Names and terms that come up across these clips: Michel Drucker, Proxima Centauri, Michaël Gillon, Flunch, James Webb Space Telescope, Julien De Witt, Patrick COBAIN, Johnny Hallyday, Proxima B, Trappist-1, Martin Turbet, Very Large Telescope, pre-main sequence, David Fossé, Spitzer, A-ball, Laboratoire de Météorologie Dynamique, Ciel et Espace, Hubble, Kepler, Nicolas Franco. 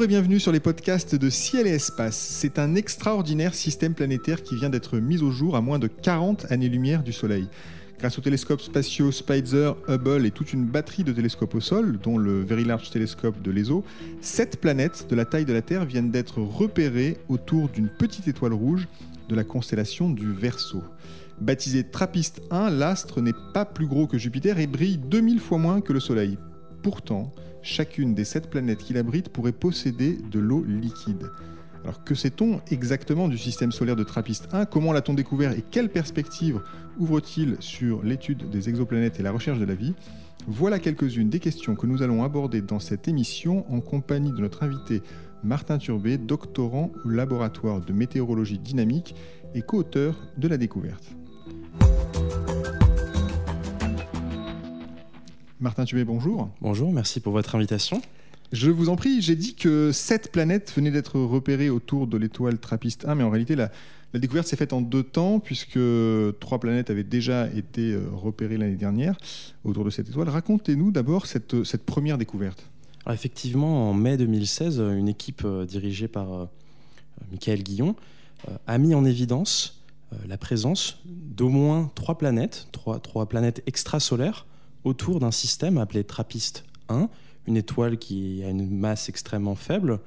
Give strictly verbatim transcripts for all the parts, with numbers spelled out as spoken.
Bonjour et bienvenue sur les podcasts de Ciel et Espace. C'est un extraordinaire système planétaire qui vient d'être mis au jour à moins de quarante années-lumière du Soleil. Grâce aux télescopes spatiaux Spitzer, Hubble et toute une batterie de télescopes au sol, dont le Very Large Telescope de l'E S O, sept planètes de la taille de la Terre viennent d'être repérées autour d'une petite étoile rouge de la constellation du Verseau. Baptisé Trappist un, l'astre n'est pas plus gros que Jupiter et brille deux mille fois moins que le Soleil. Pourtant, chacune des sept planètes qu'il abrite pourrait posséder de l'eau liquide. Alors que sait-on exactement du système solaire de Trappist un? Comment l'a-t-on découvert et quelles perspectives ouvre-t-il sur l'étude des exoplanètes et la recherche de la vie? Voilà quelques-unes des questions que nous allons aborder dans cette émission en compagnie de notre invité Martin Turbet, doctorant au Laboratoire de Météorologie Dynamique et co-auteur de la découverte. Martin Turbet, bonjour. Bonjour, merci pour votre invitation. Je vous en prie, j'ai dit que sept planètes venaient d'être repérées autour de l'étoile Trappist un, mais en réalité, la, la découverte s'est faite en deux temps, puisque trois planètes avaient déjà été repérées l'année dernière autour de cette étoile. Racontez-nous d'abord cette, cette première découverte. Alors effectivement, en mai deux mille seize, une équipe dirigée par Michaël Gillon a mis en évidence la présence d'au moins trois planètes, trois, trois planètes extrasolaires, autour d'un système appelé Trappist un, une étoile qui a une masse extrêmement faible,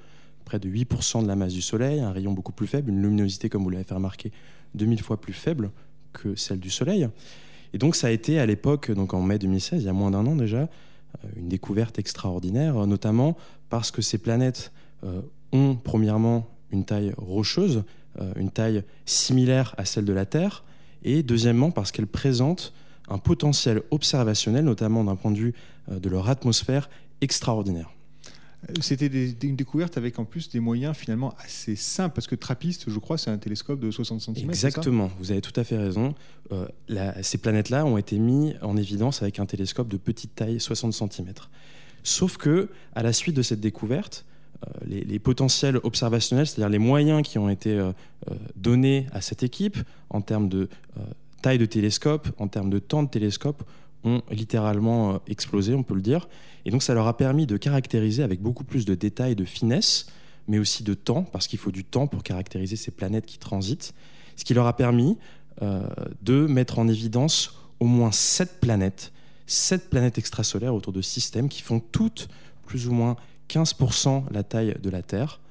près de huit pour cent de la masse du Soleil, un rayon beaucoup plus faible, une luminosité, comme vous l'avez fait remarquer, deux mille fois plus faible que celle du Soleil. Et donc ça a été à l'époque, donc en mai deux mille seize, il y a moins d'un an déjà, une découverte extraordinaire, notamment parce que ces planètes ont premièrement une taille rocheuse, une taille similaire à celle de la Terre, et deuxièmement parce qu'elles présentent un potentiel observationnel, notamment d'un point de vue de leur atmosphère, extraordinaire. C'était des, des, une découverte avec en plus des moyens finalement assez simples, parce que Trappist, je crois, c'est un télescope de soixante centimètres. Exactement, vous avez tout à fait raison. Euh, la, ces planètes-là ont été mises en évidence avec un télescope de petite taille, soixante centimètres. Sauf que, à la suite de cette découverte, euh, les, les potentiels observationnels, c'est-à-dire les moyens qui ont été euh, donnés à cette équipe en termes de euh, taille de télescope, en termes de temps de télescope, ont littéralement explosé, on peut le dire. Et donc ça leur a permis de caractériser avec beaucoup plus de détails, de finesse, mais aussi de temps, parce qu'il faut du temps pour caractériser ces planètes qui transitent, ce qui leur a permis euh, de mettre en évidence au moins sept planètes, sept planètes extrasolaires autour de systèmes qui font toutes plus ou moins quinze pour cent la taille de la Terre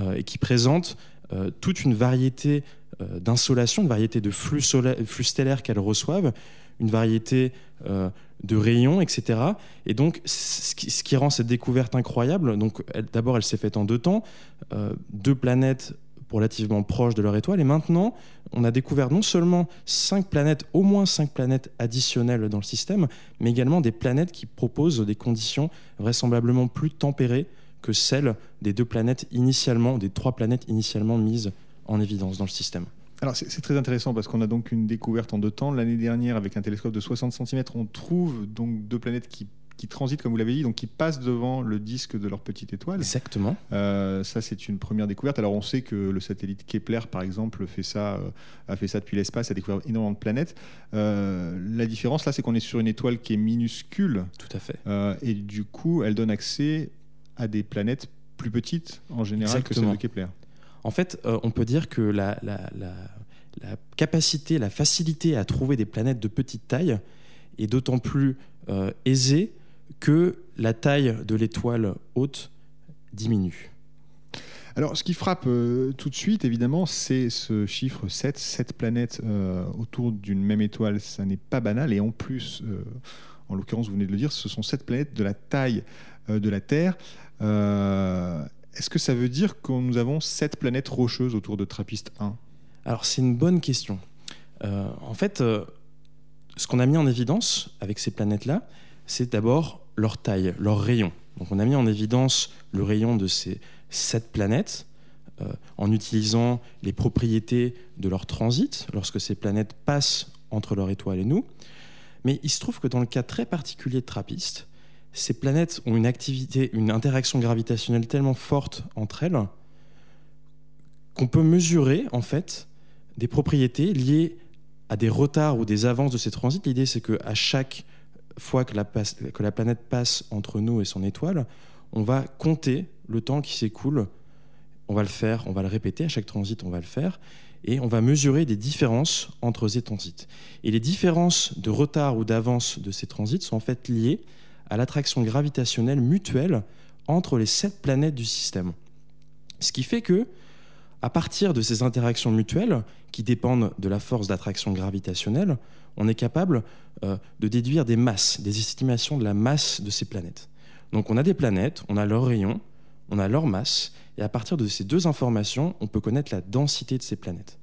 euh, et qui présentent euh, toute une variété euh, d'insolation, une variété de flux, solaire, flux stellaires qu'elles reçoivent, une variété euh, de rayons, et cetera. Et donc, ce qui, ce qui rend cette découverte incroyable, donc, elle, d'abord, elle s'est faite en deux temps, euh, deux planètes relativement proches de leur étoile, et maintenant, on a découvert non seulement cinq planètes, au moins cinq planètes additionnelles dans le système, mais également des planètes qui proposent des conditions vraisemblablement plus tempérées que celles des deux planètes initialement, des trois planètes initialement mises en évidence dans le système. Alors c'est, c'est très intéressant parce qu'on a donc une découverte en deux temps. L'année dernière, avec un télescope de soixante centimètres, on trouve donc deux planètes qui, qui transitent, comme vous l'avez dit, donc qui passent devant le disque de leur petite étoile. Exactement. Euh, ça, c'est une première découverte. Alors on sait que le satellite Kepler, par exemple, fait ça, euh, a fait ça depuis l'espace, a découvert énormément de planètes. Euh, la différence, là, c'est qu'on est sur une étoile qui est minuscule. Tout à fait. Euh, et du coup, elle donne accès à des planètes plus petites, en général, Exactement. Que celles de Kepler. En fait, euh, on peut dire que la, la, la, la capacité, la facilité à trouver des planètes de petite taille est d'autant plus euh, aisée que la taille de l'étoile haute diminue. Alors, ce qui frappe euh, tout de suite, évidemment, c'est ce chiffre sept, sept planètes euh, autour d'une même étoile. Ça n'est pas banal et en plus, euh, en l'occurrence, vous venez de le dire, ce sont sept planètes de la taille euh, de la Terre. Euh, Est-ce que ça veut dire que nous avons sept planètes rocheuses autour de Trappist un? Alors, c'est une bonne question. Euh, en fait, euh, ce qu'on a mis en évidence avec ces planètes-là, c'est d'abord leur taille, leur rayon. Donc, on a mis en évidence le rayon de ces sept planètes euh, en utilisant les propriétés de leur transit, lorsque ces planètes passent entre leur étoile et nous. Mais il se trouve que dans le cas très particulier de Trappist, ces planètes ont une activité, une interaction gravitationnelle tellement forte entre elles qu'on peut mesurer en fait des propriétés liées à des retards ou des avances de ces transits. L'idée, c'est qu'à chaque fois que la, passe, que la planète passe entre nous et son étoile, on va compter le temps qui s'écoule, on va le faire, on va le répéter, à chaque transit on va le faire, et on va mesurer des différences entre ces transits. Et les différences de retard ou d'avance de ces transits sont en fait liées à l'attraction gravitationnelle mutuelle entre les sept planètes du système. Ce qui fait que, à partir de ces interactions mutuelles, qui dépendent de la force d'attraction gravitationnelle, on est capable euh, de déduire des masses, des estimations de la masse de ces planètes. Donc on a des planètes, on a leur rayon, on a leur masse, et à partir de ces deux informations, on peut connaître la densité de ces planètes.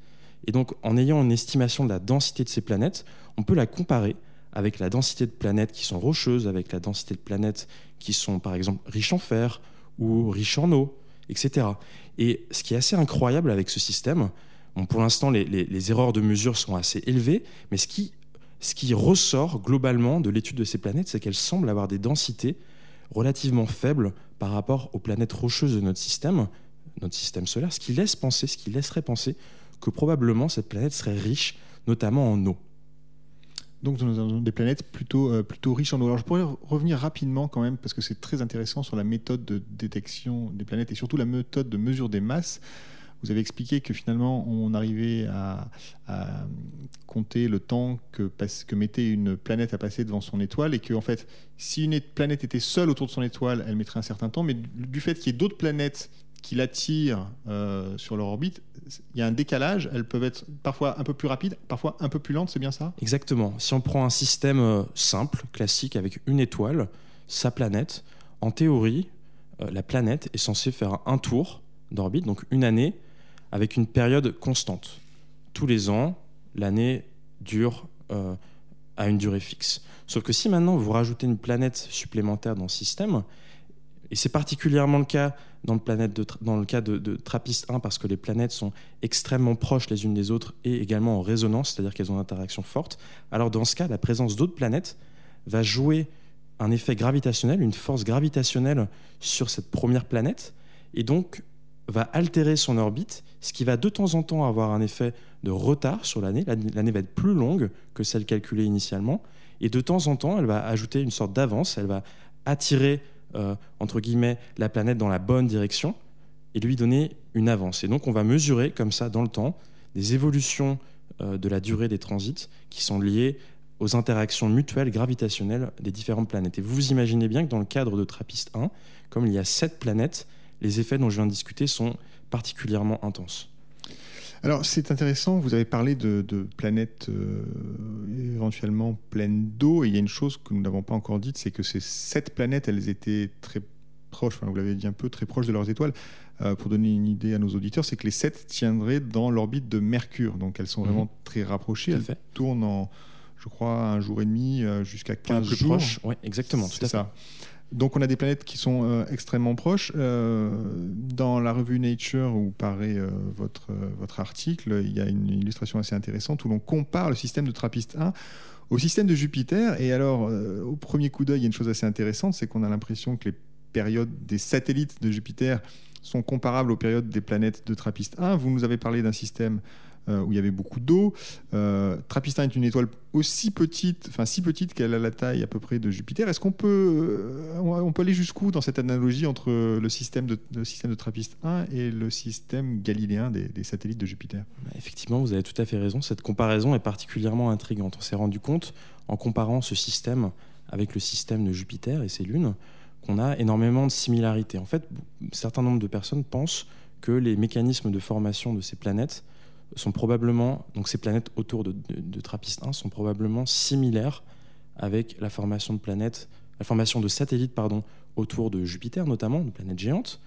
Et donc en ayant une estimation de la densité de ces planètes, on peut la comparer avec la densité de planètes qui sont rocheuses, avec la densité de planètes qui sont par exemple riches en fer ou riches en eau, et cetera. Et ce qui est assez incroyable avec ce système, bon, pour l'instant les, les, les erreurs de mesure sont assez élevées, mais ce qui, ce qui ressort globalement de l'étude de ces planètes, c'est qu'elles semblent avoir des densités relativement faibles par rapport aux planètes rocheuses de notre système, notre système solaire, ce qui laisse penser, ce qui laisserait penser que probablement cette planète serait riche, notamment en eau. Donc nous avons des planètes plutôt, euh, plutôt riches en eau. Alors je pourrais revenir rapidement quand même, parce que c'est très intéressant, sur la méthode de détection des planètes et surtout la méthode de mesure des masses. Vous avez expliqué que finalement on arrivait à, à compter le temps que, passe, que mettait une planète à passer devant son étoile, et que en fait, si une planète était seule autour de son étoile, elle mettrait un certain temps, mais du fait qu'il y ait d'autres planètes qui l'attirent euh, sur leur orbite, il y a un décalage, elles peuvent être parfois un peu plus rapides, parfois un peu plus lentes, c'est bien ça ? Exactement. Si on prend un système simple, classique, avec une étoile, sa planète, en théorie, euh, la planète est censée faire un tour d'orbite, donc une année, avec une période constante. Tous les ans, l'année dure euh, à une durée fixe. Sauf que si maintenant vous rajoutez une planète supplémentaire dans le système, et c'est particulièrement le cas dans le, planète de, dans le cas de, de Trappist un, parce que les planètes sont extrêmement proches les unes des autres et également en résonance, c'est-à-dire qu'elles ont une interaction forte, alors dans ce cas, la présence d'autres planètes va jouer un effet gravitationnel, une force gravitationnelle sur cette première planète, et donc va altérer son orbite, ce qui va de temps en temps avoir un effet de retard sur l'année. L'année va être plus longue que celle calculée initialement, et de temps en temps, elle va ajouter une sorte d'avance, elle va attirer, euh, entre guillemets, la planète dans la bonne direction et lui donner une avance. Et donc, on va mesurer comme ça, dans le temps, des évolutions euh, de la durée des transits qui sont liées aux interactions mutuelles gravitationnelles des différentes planètes. Et vous imaginez bien que dans le cadre de Trappist un, comme il y a sept planètes, les effets dont je viens de discuter sont particulièrement intenses. Alors, c'est intéressant, vous avez parlé de, de planètes euh, éventuellement pleines d'eau, et il y a une chose que nous n'avons pas encore dite, c'est que ces sept planètes, elles étaient très proches, enfin, vous l'avez dit un peu, très proches de leurs étoiles. Euh, pour donner une idée à nos auditeurs, c'est que les sept tiendraient dans l'orbite de Mercure, donc elles sont vraiment mmh. très rapprochées, elles fait. tournent en, je crois, un jour et demi jusqu'à quinze jours. Proche. Oui, exactement, tout c'est à ça. fait. Donc on a des planètes qui sont euh, extrêmement proches. Euh, dans la revue Nature, où paraît euh, votre, euh, votre article, il y a une illustration assez intéressante où l'on compare le système de Trappist un au système de Jupiter. Et alors, euh, au premier coup d'œil, il y a une chose assez intéressante, c'est qu'on a l'impression que les périodes des satellites de Jupiter sont comparables aux périodes des planètes de Trappist un. Vous nous avez parlé d'un système euh, où il y avait beaucoup d'eau. Euh, Trappist un est une étoile aussi petite, enfin si petite qu'elle a la taille à peu près de Jupiter. Est-ce qu'on peut, euh, on peut aller jusqu'où dans cette analogie entre le système de, le système de Trappist un et le système galiléen des, des satellites de Jupiter ? Effectivement, vous avez tout à fait raison. Cette comparaison est particulièrement intrigante. On s'est rendu compte, en comparant ce système avec le système de Jupiter et ses lunes, qu'on a énormément de similarités. En fait, un certain nombre de personnes pensent que les mécanismes de formation de ces planètes sont probablement, donc ces planètes autour de, de, de Trappist un sont probablement similaires avec la formation de planètes, la formation de satellites pardon, autour de Jupiter notamment, de planètes géantes.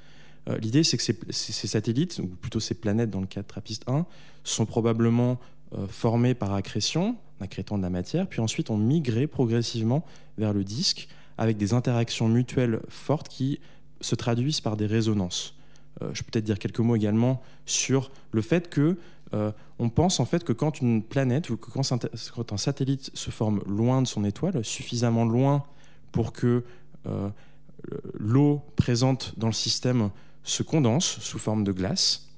Euh, l'idée c'est que ces, ces satellites, ou plutôt ces planètes dans le cas de Trappist un, sont probablement euh, formées par accrétion, en accrétant de la matière, puis ensuite ont migré progressivement vers le disque, avec des interactions mutuelles fortes qui se traduisent par des résonances. Euh, je peux peut-être dire quelques mots également sur le fait que euh, on pense en fait que quand une planète ou que quand, quand un satellite se forme loin de son étoile, suffisamment loin pour que euh, l'eau présente dans le système se condense sous forme de glace,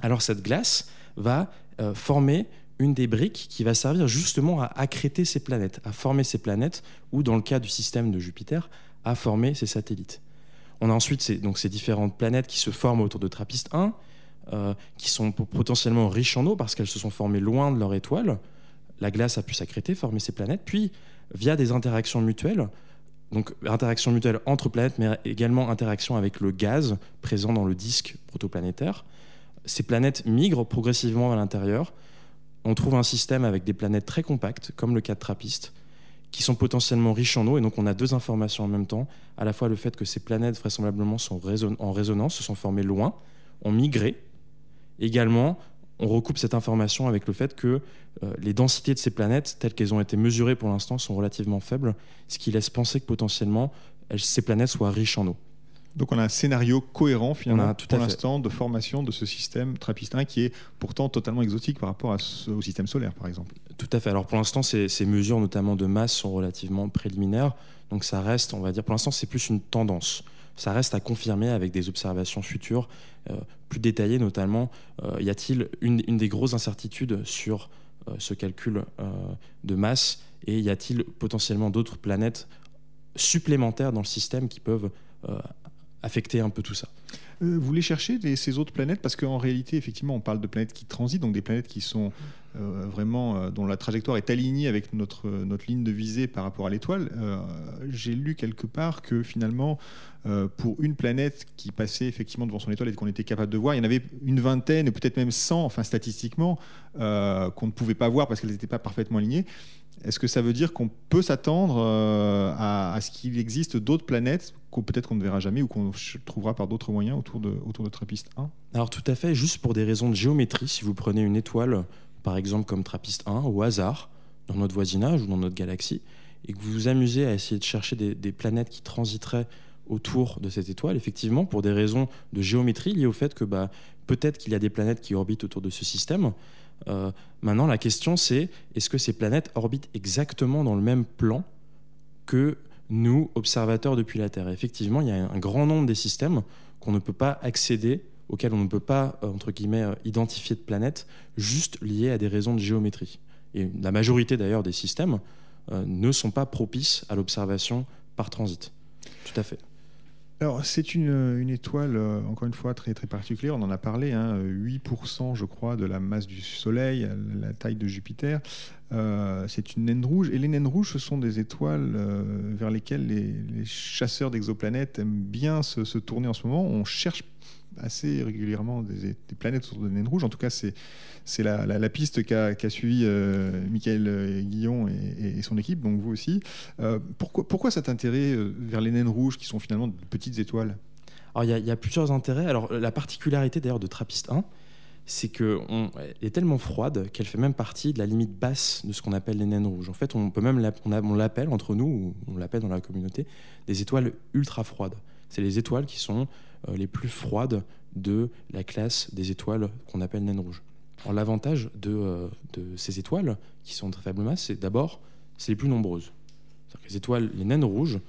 alors cette glace va euh, former une des briques qui va servir justement à accréter ces planètes, à former ces planètes, ou dans le cas du système de Jupiter, à former ces satellites. On a ensuite ces, donc ces différentes planètes qui se forment autour de Trappist un, euh, qui sont potentiellement riches en eau parce qu'elles se sont formées loin de leur étoile. La glace a pu s'accréter, former ces planètes, puis via des interactions mutuelles, donc interactions mutuelles entre planètes, mais également interactions avec le gaz présent dans le disque protoplanétaire. Ces planètes migrent progressivement à l'intérieur. On trouve un système avec des planètes très compactes, comme le cas de Trappist, qui sont potentiellement riches en eau, et donc on a deux informations en même temps, à la fois le fait que ces planètes vraisemblablement sont raison- en résonance, se sont formées loin, ont migré. Également, on recoupe cette information avec le fait que euh, les densités de ces planètes, telles qu'elles ont été mesurées pour l'instant, sont relativement faibles, ce qui laisse penser que potentiellement, elles, ces planètes soient riches en eau. Donc on a un scénario cohérent finalement pour l'instant de formation de ce système Trappist un qui est pourtant totalement exotique par rapport à ce, au système solaire par exemple. Tout à fait. Alors pour l'instant ces, ces mesures notamment de masse sont relativement préliminaires, donc ça reste, on va dire, pour l'instant c'est plus une tendance. Ça reste à confirmer avec des observations futures euh, plus détaillées notamment. Euh, y a-t-il une, une des grosses incertitudes sur euh, ce calcul euh, de masse, et y a-t-il potentiellement d'autres planètes supplémentaires dans le système qui peuvent euh, affecter un peu tout ça. Euh, vous voulez chercher des, ces autres planètes, parce qu'en réalité, effectivement, on parle de planètes qui transitent, donc des planètes qui sont euh, vraiment euh, dont la trajectoire est alignée avec notre notre ligne de visée par rapport à l'étoile. Euh, j'ai lu quelque part que finalement, euh, pour une planète qui passait effectivement devant son étoile et qu'on était capable de voir, il y en avait une vingtaine, et peut-être même cent, enfin statistiquement, euh, qu'on ne pouvait pas voir parce qu'elles n'étaient pas parfaitement alignées. Est-ce que ça veut dire qu'on peut s'attendre euh, à, à ce qu'il existe d'autres planètes qu'on, peut-être qu'on ne verra jamais ou qu'on trouvera par d'autres moyens autour de, autour de Trappist un ? Alors tout à fait, juste pour des raisons de géométrie, si vous prenez une étoile, par exemple comme Trappist un, au hasard, dans notre voisinage ou dans notre galaxie, et que vous vous amusez à essayer de chercher des, des planètes qui transiteraient autour de cette étoile, effectivement, pour des raisons de géométrie liées au fait que bah, peut-être qu'il y a des planètes qui orbitent autour de ce système. Euh, maintenant, la question, c'est est-ce que ces planètes orbitent exactement dans le même plan que nous, observateurs depuis la Terre ? Et effectivement, il y a un grand nombre des systèmes qu'on ne peut pas accéder, auxquels on ne peut pas, entre guillemets, identifier de planètes, juste liées à des raisons de géométrie. Et la majorité, d'ailleurs, des systèmes euh, ne sont pas propices à l'observation par transit. Tout à fait. Alors, c'est une, une étoile, euh, encore une fois, très, très particulière. On en a parlé, hein, huit pour cent, je crois, de la masse du Soleil, la taille de Jupiter. Euh, c'est une naine rouge. Et les naines rouges, ce sont des étoiles euh, vers lesquelles les, les chasseurs d'exoplanètes aiment bien se, se tourner en ce moment. On cherche assez régulièrement des, des planètes autour de naines rouges. En tout cas, c'est, c'est la, la, la piste qu'a, qu'a suivi euh, Michaël Gillon et, et son équipe, donc vous aussi. Euh, pourquoi, pourquoi cet intérêt vers les naines rouges qui sont finalement de petites étoiles ? Alors, il y, y a plusieurs intérêts. Alors, la particularité d'ailleurs de Trappist un, c'est qu'elle est tellement froide qu'elle fait même partie de la limite basse de ce qu'on appelle les naines rouges. En fait, on, peut même on, a, on l'appelle entre nous, on l'appelle dans la communauté, des étoiles ultra froides. C'est les étoiles qui sont les plus froides de la classe des étoiles qu'on appelle naines rouges. Alors, l'avantage de, de ces étoiles, qui sont de très faible masse, c'est d'abord, c'est les plus nombreuses. C'est-à-dire que les étoiles, les naines rouges,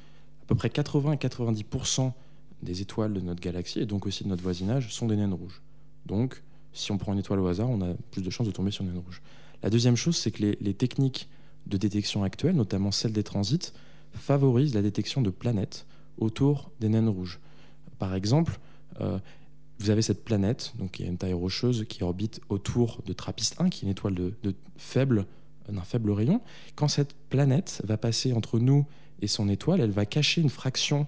à peu près quatre-vingts à quatre-vingt-dix pour cent des étoiles de notre galaxie, et donc aussi de notre voisinage, sont des naines rouges. Donc, si on prend une étoile au hasard, on a plus de chances de tomber sur une naine rouge. La deuxième chose, c'est que les, les techniques de détection actuelles, notamment celles des transits, favorisent la détection de planètes autour des naines rouges. Par exemple, euh, vous avez cette planète, donc qui a une taille rocheuse, qui orbite autour de Trappist un, qui est une étoile de, de faible, d'un faible rayon. Quand cette planète va passer entre nous et son étoile, elle va cacher une fraction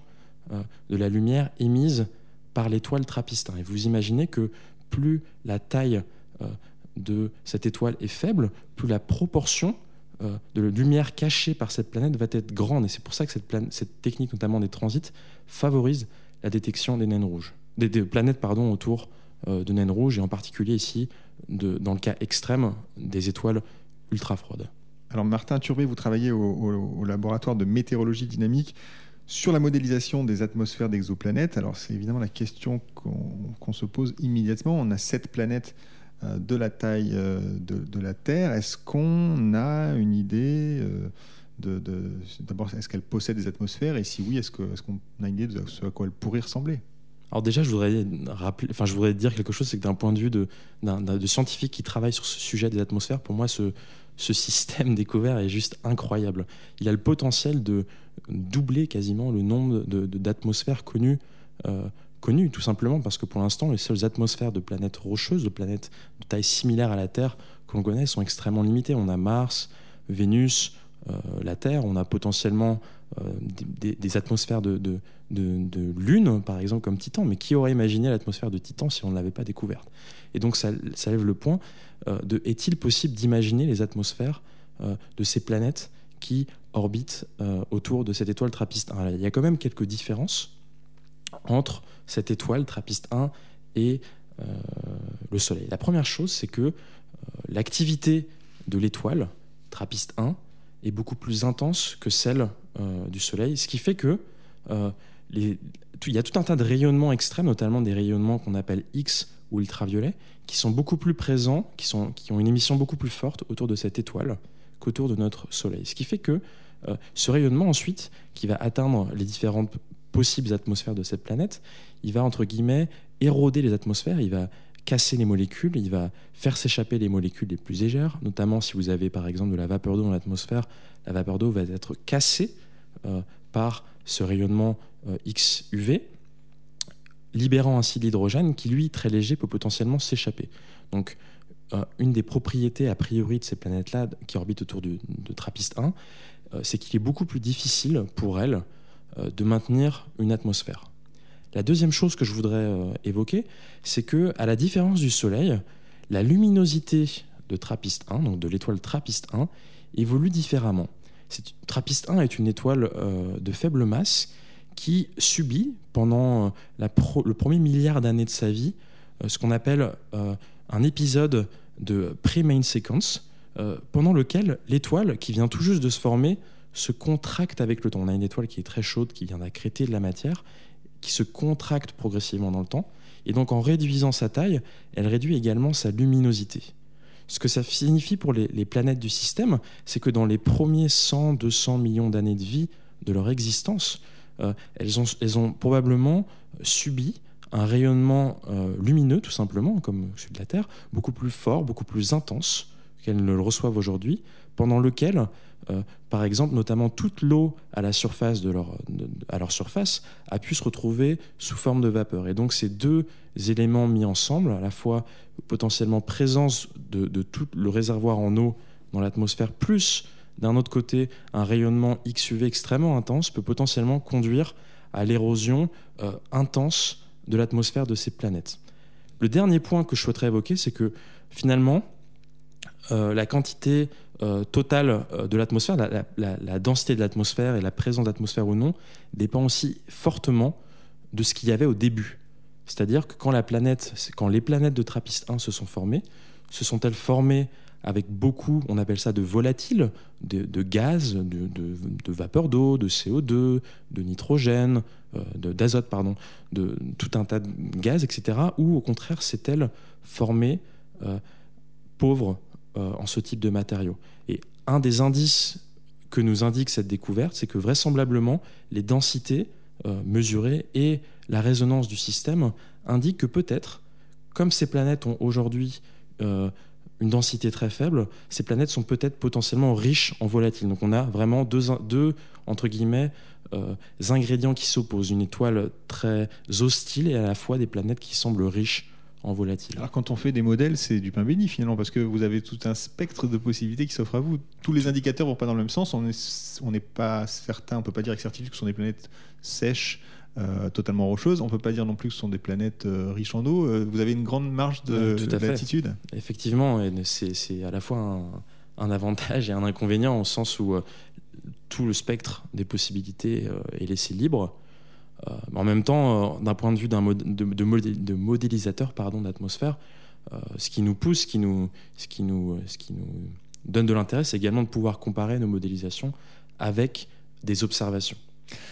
euh, de la lumière émise par l'étoile Trappist un. Et vous imaginez que plus la taille euh, de cette étoile est faible, plus la proportion euh, de lumière cachée par cette planète va être grande. Et c'est pour ça que cette, plan- cette technique, notamment des transits, favorise la détection des naines rouges, des, des planètes pardon, autour euh, de naines rouges, et en particulier ici, de, dans le cas extrême, des étoiles ultra froides. Alors Martin Turbet, vous travaillez au, au, au laboratoire de météorologie dynamique sur la modélisation des atmosphères d'exoplanètes. Alors c'est évidemment la question qu'on, qu'on se pose immédiatement. On a sept planètes euh, de la taille euh, de, de la Terre. Est-ce qu'on a une idée euh, De, de, d'abord, est-ce qu'elle possède des atmosphères ? Et si oui, est-ce, que, est-ce qu'on a une idée de ce à quoi elle pourrait ressembler ? Alors déjà, je voudrais, rappeler, enfin, je voudrais dire quelque chose, c'est que d'un point de vue de, d'un, d'un, de scientifique qui travaille sur ce sujet des atmosphères, pour moi, ce, ce système découvert est juste incroyable. Il a le potentiel de doubler quasiment le nombre de, de, d'atmosphères connues euh, connu, tout simplement parce que pour l'instant, les seules atmosphères de planètes rocheuses, de planètes de taille similaire à la Terre que l'on connaît, sont extrêmement limitées. On a Mars, Vénus, euh, la Terre, on a potentiellement euh, des, des atmosphères de, de, de, de Lune, par exemple, comme Titan, mais qui aurait imaginé l'atmosphère de Titan si on ne l'avait pas découverte? Et donc ça, ça lève le point euh, de est-il possible d'imaginer les atmosphères euh, de ces planètes qui orbitent euh, autour de cette étoile Trappist un. Il y a quand même quelques différences entre cette étoile Trappist un et euh, le Soleil. La première chose, c'est que euh, l'activité de l'étoile Trappist un est beaucoup plus intense que celle euh, du Soleil, ce qui fait que euh, les, tout, il y a tout un tas de rayonnements extrêmes, notamment des rayonnements qu'on appelle X ou ultraviolets, qui sont beaucoup plus présents, qui, sont, qui ont une émission beaucoup plus forte autour de cette étoile qu'autour de notre Soleil. Ce qui fait que euh, ce rayonnement ensuite, qui va atteindre les différentes possibles atmosphères de cette planète, il va entre guillemets éroder les atmosphères, il va casser les molécules, il va faire s'échapper les molécules les plus légères, notamment si vous avez par exemple de la vapeur d'eau dans l'atmosphère, la vapeur d'eau va être cassée euh, par ce rayonnement euh, X U V, libérant ainsi de l'hydrogène qui, lui, très léger, peut potentiellement s'échapper. Donc, euh, une des propriétés a priori de ces planètes-là qui orbitent autour du, de Trappist un, euh, c'est qu'il est beaucoup plus difficile pour elles euh, de maintenir une atmosphère. La deuxième chose que je voudrais euh, évoquer, c'est que, à la différence du Soleil, la luminosité de Trappist un, donc de l'étoile Trappist un, évolue différemment. C'est, Trappist un est une étoile euh, de faible masse qui subit pendant la pro, le premier milliard d'années de sa vie euh, ce qu'on appelle euh, un épisode de pre-main sequence, euh, pendant lequel l'étoile qui vient tout juste de se former se contracte avec le temps. On a une étoile qui est très chaude, qui vient d'accréter de la matière, qui se contracte progressivement dans le temps, et donc en réduisant sa taille, elle réduit également sa luminosité. Ce que ça signifie pour les, les planètes du système, c'est que dans les premiers cent à deux cents millions d'années de vie de leur existence, Euh, elles, ont, elles ont probablement subi un rayonnement euh, lumineux, tout simplement, comme celui de la Terre, beaucoup plus fort, beaucoup plus intense qu'elles ne le reçoivent aujourd'hui, pendant lequel, euh, par exemple, notamment toute l'eau à, la surface de leur, de, à leur surface a pu se retrouver sous forme de vapeur. Et donc ces deux éléments mis ensemble, à la fois potentiellement présence de, de tout le réservoir en eau dans l'atmosphère, plus d'un autre côté, un rayonnement X U V extrêmement intense peut potentiellement conduire à l'érosion euh, intense de l'atmosphère de ces planètes. Le dernier point que je souhaiterais évoquer, c'est que finalement, euh, la quantité euh, totale euh, de l'atmosphère, la, la, la, la densité de l'atmosphère et la présence d'atmosphère ou non, dépend aussi fortement de ce qu'il y avait au début. C'est-à-dire que quand, la planète, quand les planètes de Trappist un se sont formées, se sont-elles formées avec beaucoup, on appelle ça de volatiles, de, de gaz, de, de, de vapeur d'eau, de C O deux, de nitrogène, euh, de, d'azote, pardon, de tout un tas de gaz, et cetera. Ou au contraire, s'est-elle formée euh, pauvre euh, en ce type de matériaux? Et un des indices que nous indique cette découverte, c'est que vraisemblablement, les densités euh, mesurées et la résonance du système indiquent que peut-être, comme ces planètes ont aujourd'hui Euh, une densité très faible, ces planètes sont peut-être potentiellement riches en volatiles. Donc on a vraiment deux, deux entre guillemets, euh, ingrédients qui s'opposent. Une étoile très hostile et à la fois des planètes qui semblent riches en volatiles. Alors quand on fait des modèles, c'est du pain béni finalement, parce que vous avez tout un spectre de possibilités qui s'offrent à vous. Tous les indicateurs ne vont pas dans le même sens. On est, on n'est pas certain, on ne peut pas dire avec certitude que ce sont des planètes sèches, Euh, totalement rocheuse. On ne peut pas dire non plus que ce sont des planètes euh, riches en eau. Euh, vous avez une grande marge de, de latitude. Effectivement, et c'est, c'est à la fois un, un avantage et un inconvénient, au sens où euh, tout le spectre des possibilités euh, est laissé libre. Euh, mais en même temps, euh, d'un point de vue d'un mod- de, de, modé- de modélisateur pardon, d'atmosphère, euh, ce qui nous pousse, ce qui nous, ce qui nous, ce qui nous donne de l'intérêt, c'est également de pouvoir comparer nos modélisations avec des observations.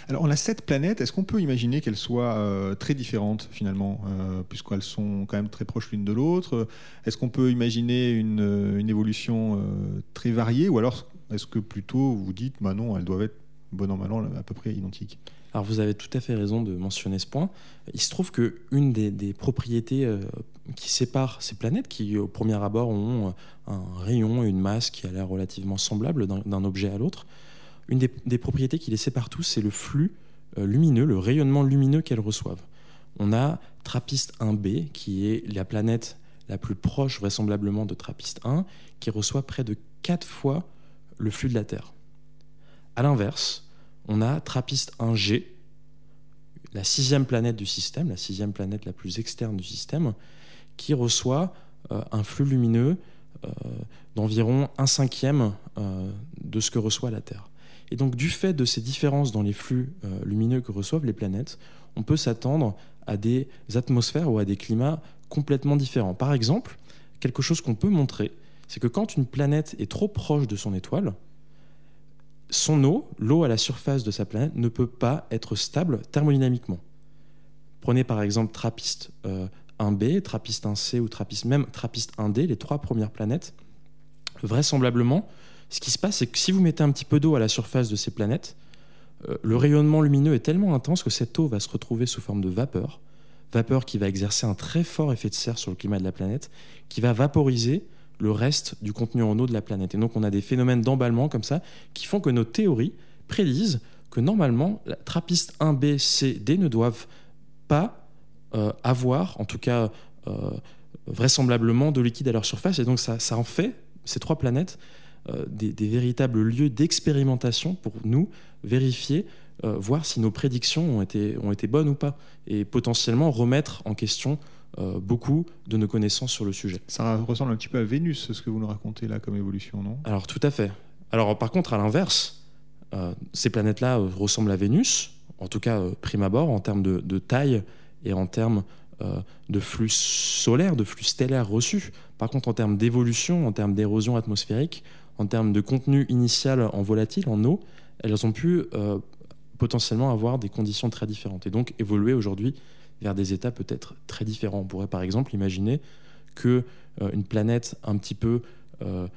Alors on a sept planètes, est-ce qu'on peut imaginer qu'elles soient euh, très différentes finalement, euh, puisqu'elles sont quand même très proches l'une de l'autre? Est-ce qu'on peut imaginer une, une évolution euh, très variée, ou alors est-ce que plutôt vous dites bah non, elles doivent être bon an mal an à peu près identiques? Alors vous avez tout à fait raison de mentionner ce point. Il se trouve qu'une des, des propriétés euh, qui séparent ces planètes, qui au premier abord ont un rayon et une masse qui a l'air relativement semblable d'un, d'un objet à l'autre, une des, des propriétés qui les sépare tous, c'est le flux euh, lumineux, le rayonnement lumineux qu'elles reçoivent. on a Trappist un b, qui est la planète la plus proche vraisemblablement de Trappist un, qui reçoit près de quatre fois le flux de la Terre. A l'inverse, on a Trappist un g, la sixième planète du système, la sixième planète la plus externe du système, qui reçoit euh, un flux lumineux euh, d'environ un cinquième euh, de ce que reçoit la Terre. Et donc, du fait de ces différences dans les flux euh, lumineux que reçoivent les planètes, on peut s'attendre à des atmosphères ou à des climats complètement différents. Par exemple, quelque chose qu'on peut montrer, c'est que quand une planète est trop proche de son étoile, son eau, l'eau à la surface de sa planète, ne peut pas être stable thermodynamiquement. Prenez par exemple Trappist un b, Trappist un c ou Trappist, même Trappist un d, les trois premières planètes. Vraisemblablement, ce qui se passe, c'est que si vous mettez un petit peu d'eau à la surface de ces planètes, euh, le rayonnement lumineux est tellement intense que cette eau va se retrouver sous forme de vapeur, vapeur qui va exercer un très fort effet de serre sur le climat de la planète, qui va vaporiser le reste du contenu en eau de la planète. Et donc, on a des phénomènes d'emballement comme ça qui font que nos théories prédisent que normalement, la Trappist un b, c, d ne doivent pas euh, avoir, en tout cas euh, vraisemblablement, de liquide à leur surface. Et donc, ça, ça en fait, ces trois planètes, euh, des, des véritables lieux d'expérimentation pour nous vérifier, euh, voir si nos prédictions ont été, ont été bonnes ou pas, et potentiellement remettre en question Euh, beaucoup de nos connaissances sur le sujet. Ça ressemble un petit peu à Vénus, ce que vous nous racontez là comme évolution, non ? Alors tout à fait. Alors par contre, à l'inverse, euh, ces planètes-là euh, ressemblent à Vénus, en tout cas euh, prime abord, en termes de, de taille et en termes euh, de flux solaire, de flux stellaire reçu. Par contre, en termes d'évolution, en termes d'érosion atmosphérique, en termes de contenu initial en volatile, en eau, elles ont pu euh, potentiellement avoir des conditions très différentes et donc évoluer aujourd'hui vers des états peut-être très différents. On pourrait par exemple imaginer qu'une euh, planète un petit peu euh,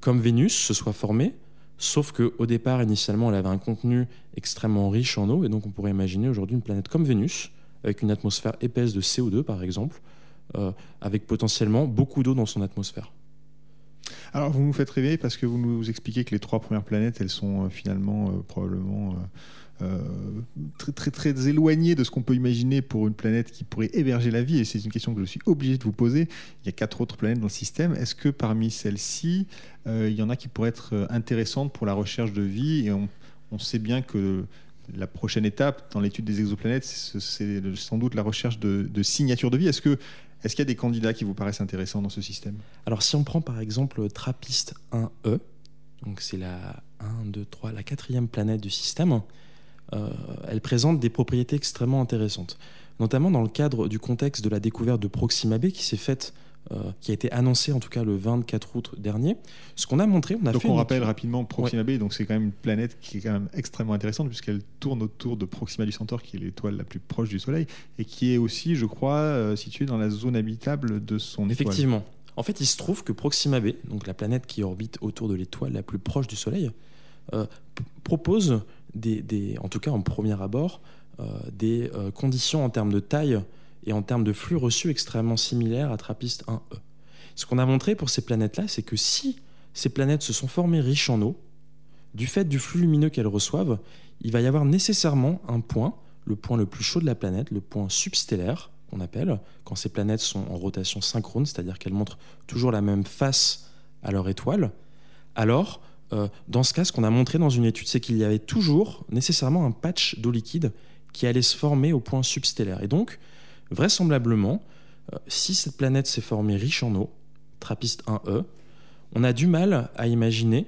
comme Vénus se soit formée, sauf qu'au départ, initialement, elle avait un contenu extrêmement riche en eau, et donc on pourrait imaginer aujourd'hui une planète comme Vénus, avec une atmosphère épaisse de C O deux par exemple, euh, avec potentiellement beaucoup d'eau dans son atmosphère. Alors vous nous faites rêver parce que vous nous expliquez que les trois premières planètes, elles sont euh, finalement euh, probablement... Euh... Euh, très, très, très éloigné de ce qu'on peut imaginer pour une planète qui pourrait héberger la vie, et c'est une question que je suis obligé de vous poser. Il y a quatre autres planètes dans le système. Est-ce que parmi celles-ci, euh, il y en a qui pourraient être intéressantes pour la recherche de vie ? Et on, on sait bien que la prochaine étape dans l'étude des exoplanètes, c'est, c'est sans doute la recherche de, de signatures de vie. Est-ce que, est-ce qu'il y a des candidats qui vous paraissent intéressants dans ce système ? Alors si on prend par exemple Trappist un e, donc c'est la un, deux, trois, la quatrième planète du système, Euh, elle présente des propriétés extrêmement intéressantes, notamment dans le cadre du contexte de la découverte de Proxima B qui s'est faite, euh, qui a été annoncée en tout cas le vingt-quatre août dernier. Ce qu'on a montré, on a donc fait. Donc on une... rappelle rapidement Proxima ouais. B, donc c'est quand même une planète qui est quand même extrêmement intéressante puisqu'elle tourne autour de Proxima du Centaure, qui est l'étoile la plus proche du Soleil et qui est aussi, je crois, euh, située dans la zone habitable de son étoile. Effectivement. En fait, il se trouve que Proxima B, donc la planète qui orbite autour de l'étoile la plus proche du Soleil, euh, p- propose Des, des, en tout cas en premier abord, euh, des euh, conditions en termes de taille et en termes de flux reçus extrêmement similaires à Trappist un e. Ce qu'on a montré pour ces planètes-là, c'est que si ces planètes se sont formées riches en eau, du fait du flux lumineux qu'elles reçoivent, il va y avoir nécessairement un point, le point le plus chaud de la planète, le point substellaire, qu'on appelle, quand ces planètes sont en rotation synchrone, c'est-à-dire qu'elles montrent toujours la même face à leur étoile, alors... Euh, dans ce cas, ce qu'on a montré dans une étude, c'est qu'il y avait toujours nécessairement un patch d'eau liquide qui allait se former au point substellaire. Et donc, vraisemblablement, euh, si cette planète s'est formée riche en eau, Trappist un e, on a du mal à imaginer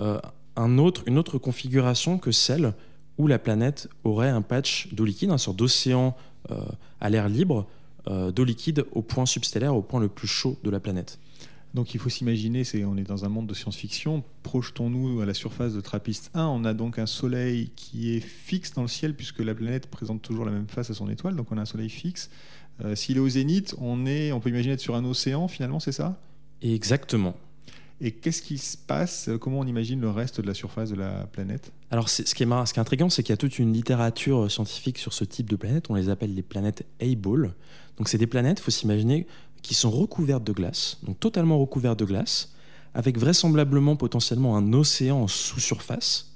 euh, un autre, une autre configuration que celle où la planète aurait un patch d'eau liquide, une sorte d'océan euh, à l'air libre, euh, d'eau liquide au point substellaire, au point le plus chaud de la planète. Donc il faut s'imaginer, c'est, on est dans un monde de science-fiction, projetons-nous à la surface de Trappist un, on a donc un soleil qui est fixe dans le ciel puisque la planète présente toujours la même face à son étoile, donc on a un soleil fixe. Euh, s'il est au zénith, on, est, on peut imaginer être sur un océan finalement, c'est ça ? Exactement. Et qu'est-ce qui se passe ? Comment on imagine le reste de la surface de la planète ? Alors c'est, ce qui est marrant, ce qui est intriguant, c'est qu'il y a toute une littérature scientifique sur ce type de planète, on les appelle les planètes A-ball. Donc c'est des planètes, il faut s'imaginer... qui sont recouvertes de glace, donc totalement recouvertes de glace, avec vraisemblablement potentiellement un océan en sous-surface,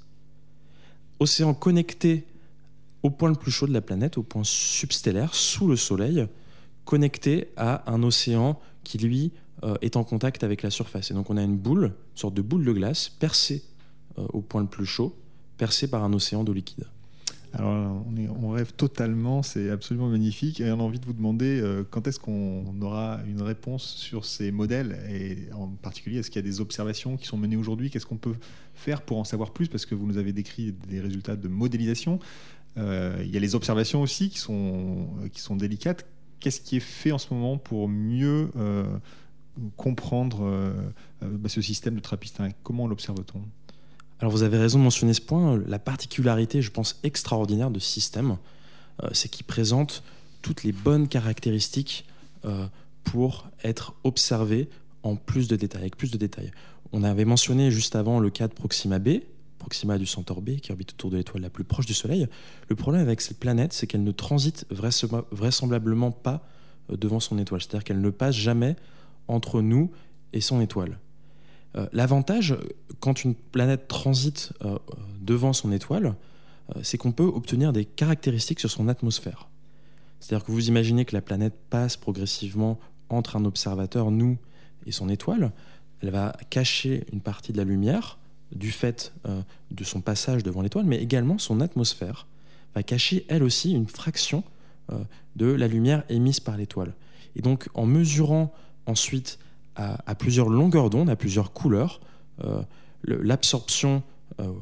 océan connecté au point le plus chaud de la planète, au point substellaire, sous le Soleil, connecté à un océan qui, lui, euh, est en contact avec la surface. Et donc on a une boule, une sorte de boule de glace, percée euh, au point le plus chaud, percée par un océan d'eau liquide. Alors, on, est, on rêve totalement, c'est absolument magnifique. Et on a envie de vous demander euh, quand est-ce qu'on aura une réponse sur ces modèles, et en particulier, est-ce qu'il y a des observations qui sont menées aujourd'hui? Qu'est-ce qu'on peut faire pour en savoir plus? Parce que vous nous avez décrit des résultats de modélisation. Euh, il y a les observations aussi qui sont, qui sont délicates. Qu'est-ce qui est fait en ce moment pour mieux euh, comprendre euh, bah, ce système de Trappist un? Comment l'observe-t-on? Alors vous avez raison de mentionner ce point. La particularité, je pense, extraordinaire de ce système, euh, c'est qu'il présente toutes les bonnes caractéristiques euh, pour être observé en plus de détails, avec plus de détails. On avait mentionné juste avant le cas de Proxima B, Proxima du Centaure B, qui orbite autour de l'étoile la plus proche du Soleil. Le problème avec cette planète, c'est qu'elle ne transite vraisemblablement pas devant son étoile, c'est-à-dire qu'elle ne passe jamais entre nous et son étoile. L'avantage, quand une planète transite euh, devant son étoile, euh, c'est qu'on peut obtenir des caractéristiques sur son atmosphère. C'est-à-dire que vous imaginez que la planète passe progressivement entre un observateur, nous, et son étoile. Elle va cacher une partie de la lumière du fait euh, de son passage devant l'étoile, mais également son atmosphère va cacher, elle aussi, une fraction euh, de la lumière émise par l'étoile. Et donc, en mesurant ensuite À, à plusieurs longueurs d'onde, à plusieurs couleurs, euh, le, l'absorption euh,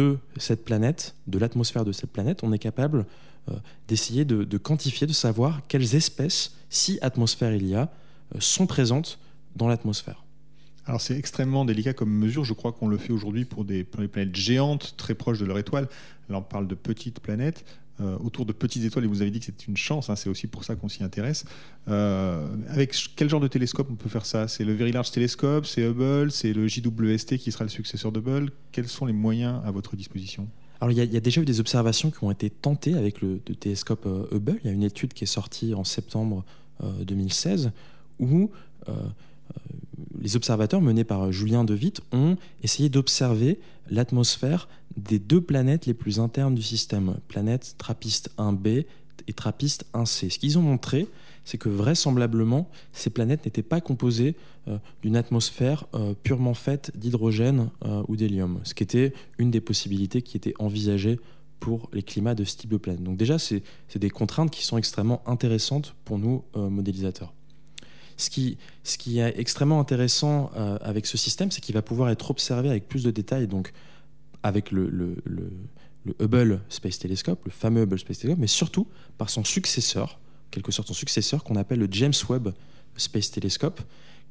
de cette planète, de l'atmosphère de cette planète, on est capable euh, d'essayer de, de quantifier, de savoir quelles espèces, si atmosphère il y a, euh, sont présentes dans l'atmosphère. Alors c'est extrêmement délicat comme mesure, je crois qu'on le fait aujourd'hui pour des, pour des planètes géantes très proches de leur étoile. Là on parle de petites planètes, autour de petites étoiles, et vous avez dit que c'est une chance, hein, c'est aussi pour ça qu'on s'y intéresse. Euh, avec quel genre de télescope on peut faire ça? C'est le Very Large Telescope, c'est Hubble, c'est le J W S T qui sera le successeur d'Hubble. Quels sont les moyens à votre disposition? Alors il y, y a déjà eu des observations qui ont été tentées avec le, le télescope euh, Hubble. Il y a une étude qui est sortie en septembre euh, deux mille seize où euh, les observateurs menés par Julien De Witt ont essayé d'observer l'atmosphère des deux planètes les plus internes du système, planète Trappist un b et Trappist un c. Ce qu'ils ont montré, c'est que vraisemblablement, ces planètes n'étaient pas composées euh, d'une atmosphère euh, purement faite d'hydrogène euh, ou d'hélium, ce qui était une des possibilités qui était envisagée pour les climats de ce type de planète. Donc déjà, c'est, c'est des contraintes qui sont extrêmement intéressantes pour nous euh, modélisateurs. Ce qui, ce qui est extrêmement intéressant euh, avec ce système, c'est qu'il va pouvoir être observé avec plus de détails, donc avec le, le, le, le Hubble Space Telescope, le fameux Hubble Space Telescope, mais surtout par son successeur, en quelque sorte son successeur, qu'on appelle le James Webb Space Telescope,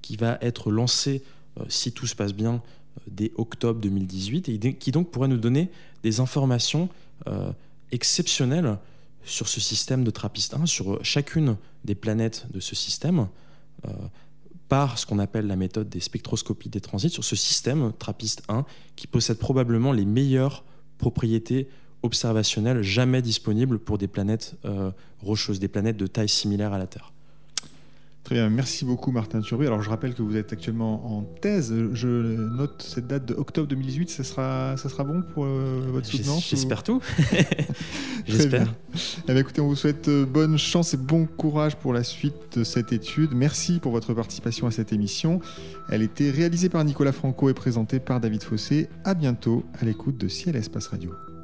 qui va être lancé, euh, si tout se passe bien, euh, dès octobre deux mille dix-huit, et qui donc pourrait nous donner des informations euh, exceptionnelles sur ce système de Trappist un, sur chacune des planètes de ce système, Euh, par ce qu'on appelle la méthode des spectroscopies des transits, sur ce système Trappist un qui possède probablement les meilleures propriétés observationnelles jamais disponibles pour des planètes euh, rocheuses, des planètes de taille similaire à la Terre. Très bien, merci beaucoup Martin Turbet. Alors je rappelle que vous êtes actuellement en thèse, je note cette date de octobre deux mille dix-huit, ça sera, ça sera bon pour euh, votre soutenance? J'espère ou... tout, j'espère. Eh bien, écoutez, on vous souhaite bonne chance et bon courage pour la suite de cette étude. Merci pour votre participation à cette émission. Elle était réalisée par Nicolas Franco et présentée par David Fossé. À bientôt à l'écoute de Ciel et Espace Radio.